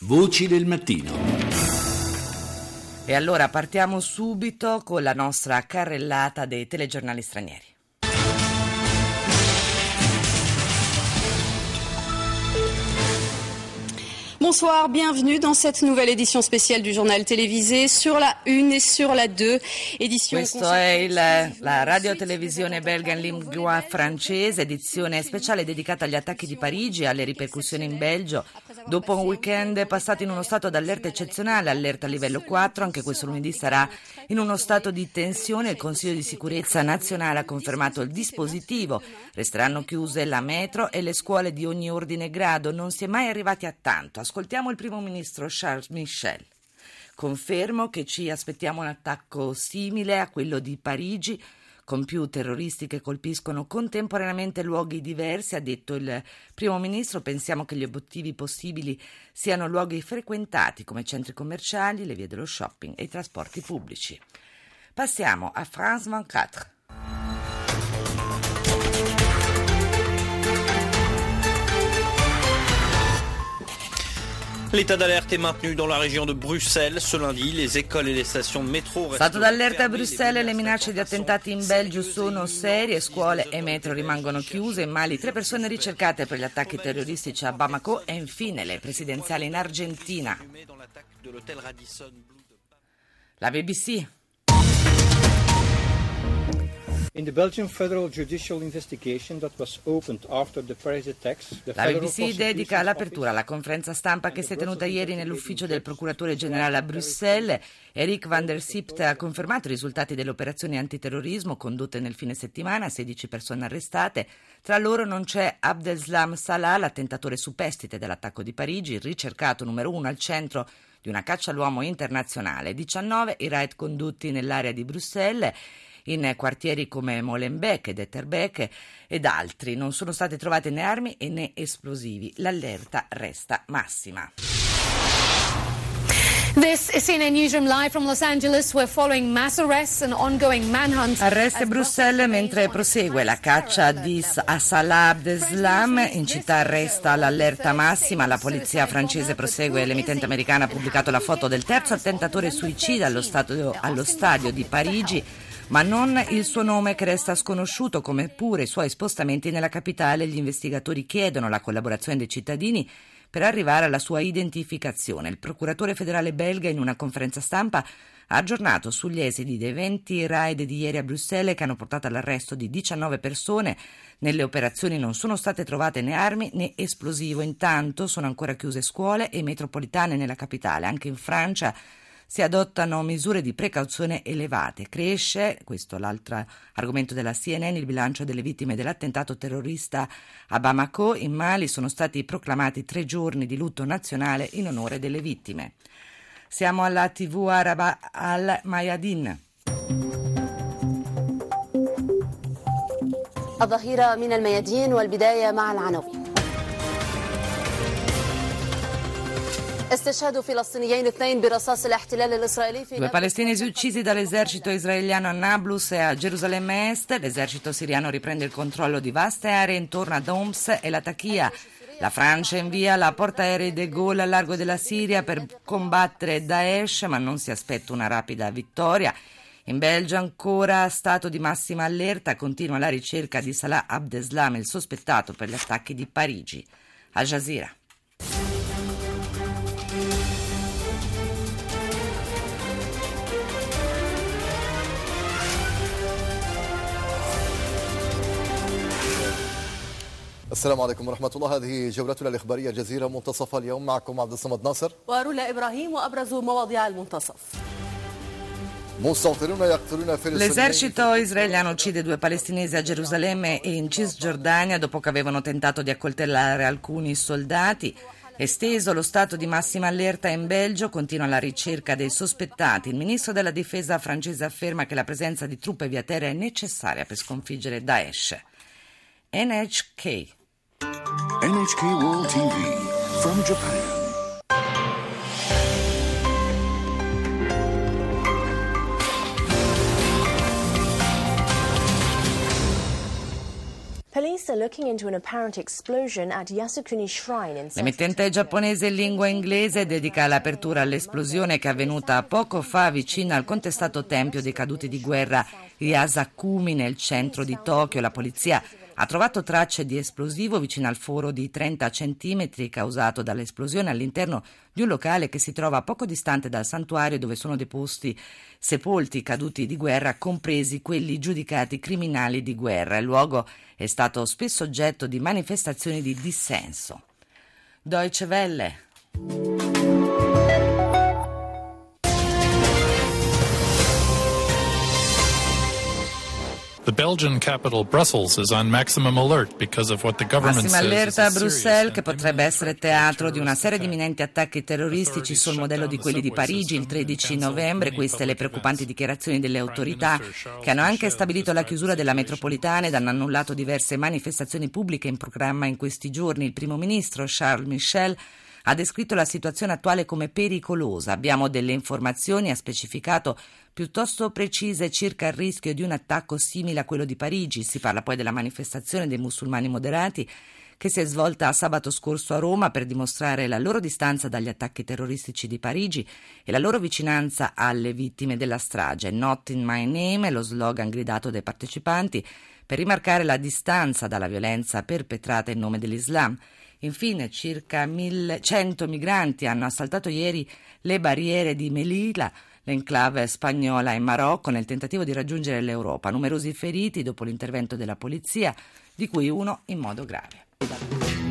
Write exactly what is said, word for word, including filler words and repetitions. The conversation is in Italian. Voci del mattino. E allora partiamo subito con la nostra carrellata dei telegiornali stranieri. Bonsoir, bienvenue dans cette nouvelle édition spéciale du journal télévisé sur la uno e sur la due. Questo è il, la radiotelevisione belga in lingua francese, edizione speciale dedicata agli attacchi di Parigi e alle ripercussioni in Belgio. Dopo un weekend passato in uno stato d'allerta eccezionale, allerta livello quattro, anche questo lunedì sarà in uno stato di tensione. Il Consiglio di sicurezza nazionale ha confermato il dispositivo. Resteranno chiuse la metro e le scuole di ogni ordine e grado. Non si è mai arrivati a tanto. Ascoltiamo il primo ministro Charles Michel. Confermo che ci aspettiamo un attacco simile a quello di Parigi, con più terroristi che colpiscono contemporaneamente luoghi diversi, ha detto il primo ministro. Pensiamo che gli obiettivi possibili siano luoghi frequentati come centri commerciali, le vie dello shopping e i trasporti pubblici. Passiamo a France ventiquattro. L'état d'alerte est maintenu dans la région de Bruxelles. Ce lundi, les écoles et les stations de métro. Stato d'allerta a Bruxelles, le minacce di attentati in Belgio sono serie. Scuole e metro rimangono chiuse. In Mali, tre persone ricercate per gli attacchi terroristici a Bamako. E infine le presidenziali in Argentina. La B B C. In the Belgian federal judicial investigation that was opened after the Paris attacks, the la B B C dedica l'apertura alla conferenza stampa che si è tenuta ieri nell'ufficio del procuratore generale a Bruxelles. Eric van der Sipte ha confermato i risultati delle operazioni antiterrorismo condotte nel fine settimana, sedici persone arrestate. Tra loro non c'è Abdeslam Salah, l'attentatore superstite dell'attacco di Parigi, ricercato numero uno al centro di una caccia all'uomo internazionale. diciannove i raid condotti nell'area di Bruxelles, in quartieri come Molenbeek ed Etterbeek ed altri. Non sono state trovate né armi né esplosivi. L'allerta resta massima. This is C N N Newsroom live from Los Angeles. We're following mass arrests and ongoing manhunt. Arresti a Bruxelles mentre prosegue la caccia di a Salah Abdeslam. In città resta l'allerta massima. La polizia francese prosegue. L'emittente americana ha pubblicato la foto del terzo attentatore suicida allo stadio, allo stadio di Parigi, ma non il suo nome, che resta sconosciuto, come pure i suoi spostamenti nella capitale. Gli investigatori chiedono la collaborazione dei cittadini per arrivare alla sua identificazione. Il procuratore federale belga, in una conferenza stampa, ha aggiornato sugli esiti dei venti raid di ieri a Bruxelles, che hanno portato all'arresto di diciannove persone. Nelle operazioni non sono state trovate né armi né esplosivo. Intanto sono ancora chiuse scuole e metropolitane nella capitale. Anche in Francia si adottano misure di precauzione elevate. Cresce, questo è l'altro argomento della C N N, il bilancio delle vittime dell'attentato terrorista a Bamako. In Mali sono stati proclamati tre giorni di lutto nazionale in onore delle vittime. Siamo alla tivù araba Al Mayadeen. الظهيرة من الميادين والبداية مع العناوين. Due palestinesi uccisi dall'esercito israeliano a Nablus e a Gerusalemme Est. L'esercito siriano riprende il controllo di vaste aree intorno ad Homs e Latakia. La Francia invia la portaerei de Gaulle al largo della Siria per combattere Daesh, ma non si aspetta una rapida vittoria. In Belgio ancora stato di massima allerta, continua la ricerca di Salah Abdeslam, il sospettato per gli attacchi di Parigi. Al Jazeera. السلام عليكم ورحمة الله. هذه جولتنا الإخبارية الجزيرة منتصف اليوم. معكم عبد الصمد ناصر ورولا إبراهيم وأبرز مواضيع المنتصف. L'esercito israeliano uccide due palestinesi a Gerusalemme e in Cisgiordania dopo che avevano tentato di accoltellare alcuni soldati. Esteso lo stato di massima allerta in Belgio, continua la ricerca dei sospettati. Il ministro della difesa francese afferma che la presenza di truppe via terra è necessaria per sconfiggere Daesh. N H K. N H K World T V from Japan. L'emittente giapponese in lingua inglese dedica l'apertura all'esplosione che è avvenuta poco fa vicino al contestato tempio dei caduti di guerra Yasukuni nel centro di Tokyo. La polizia ha trovato tracce di esplosivo vicino al foro di trenta centimetri causato dall'esplosione all'interno di un locale che si trova poco distante dal santuario dove sono deposti sepolti caduti di guerra, compresi quelli giudicati criminali di guerra. Il luogo è stato spesso oggetto di manifestazioni di dissenso. Deutsche Welle. The Belgian capital Brussels is on maximum alert because of what the government says. Massima allerta a Bruxelles, che potrebbe essere teatro di una serie di imminenti attacchi terroristici sul modello di quelli di Parigi il tredici novembre. Queste le preoccupanti dichiarazioni delle autorità, che hanno anche stabilito la chiusura della metropolitana ed hanno annullato diverse manifestazioni pubbliche in programma in questi giorni. Il primo ministro Charles Michel ha descritto la situazione attuale come pericolosa. Abbiamo delle informazioni, ha specificato, piuttosto precise circa il rischio di un attacco simile a quello di Parigi. Si parla poi della manifestazione dei musulmani moderati che si è svolta sabato scorso a Roma per dimostrare la loro distanza dagli attacchi terroristici di Parigi e la loro vicinanza alle vittime della strage. Not in my name è lo slogan gridato dai partecipanti per rimarcare la distanza dalla violenza perpetrata in nome dell'Islam. Infine, circa cento migranti hanno assaltato ieri le barriere di Melilla, l'enclave spagnola in Marocco, nel tentativo di raggiungere l'Europa. Numerosi feriti dopo l'intervento della polizia, di cui uno in modo grave.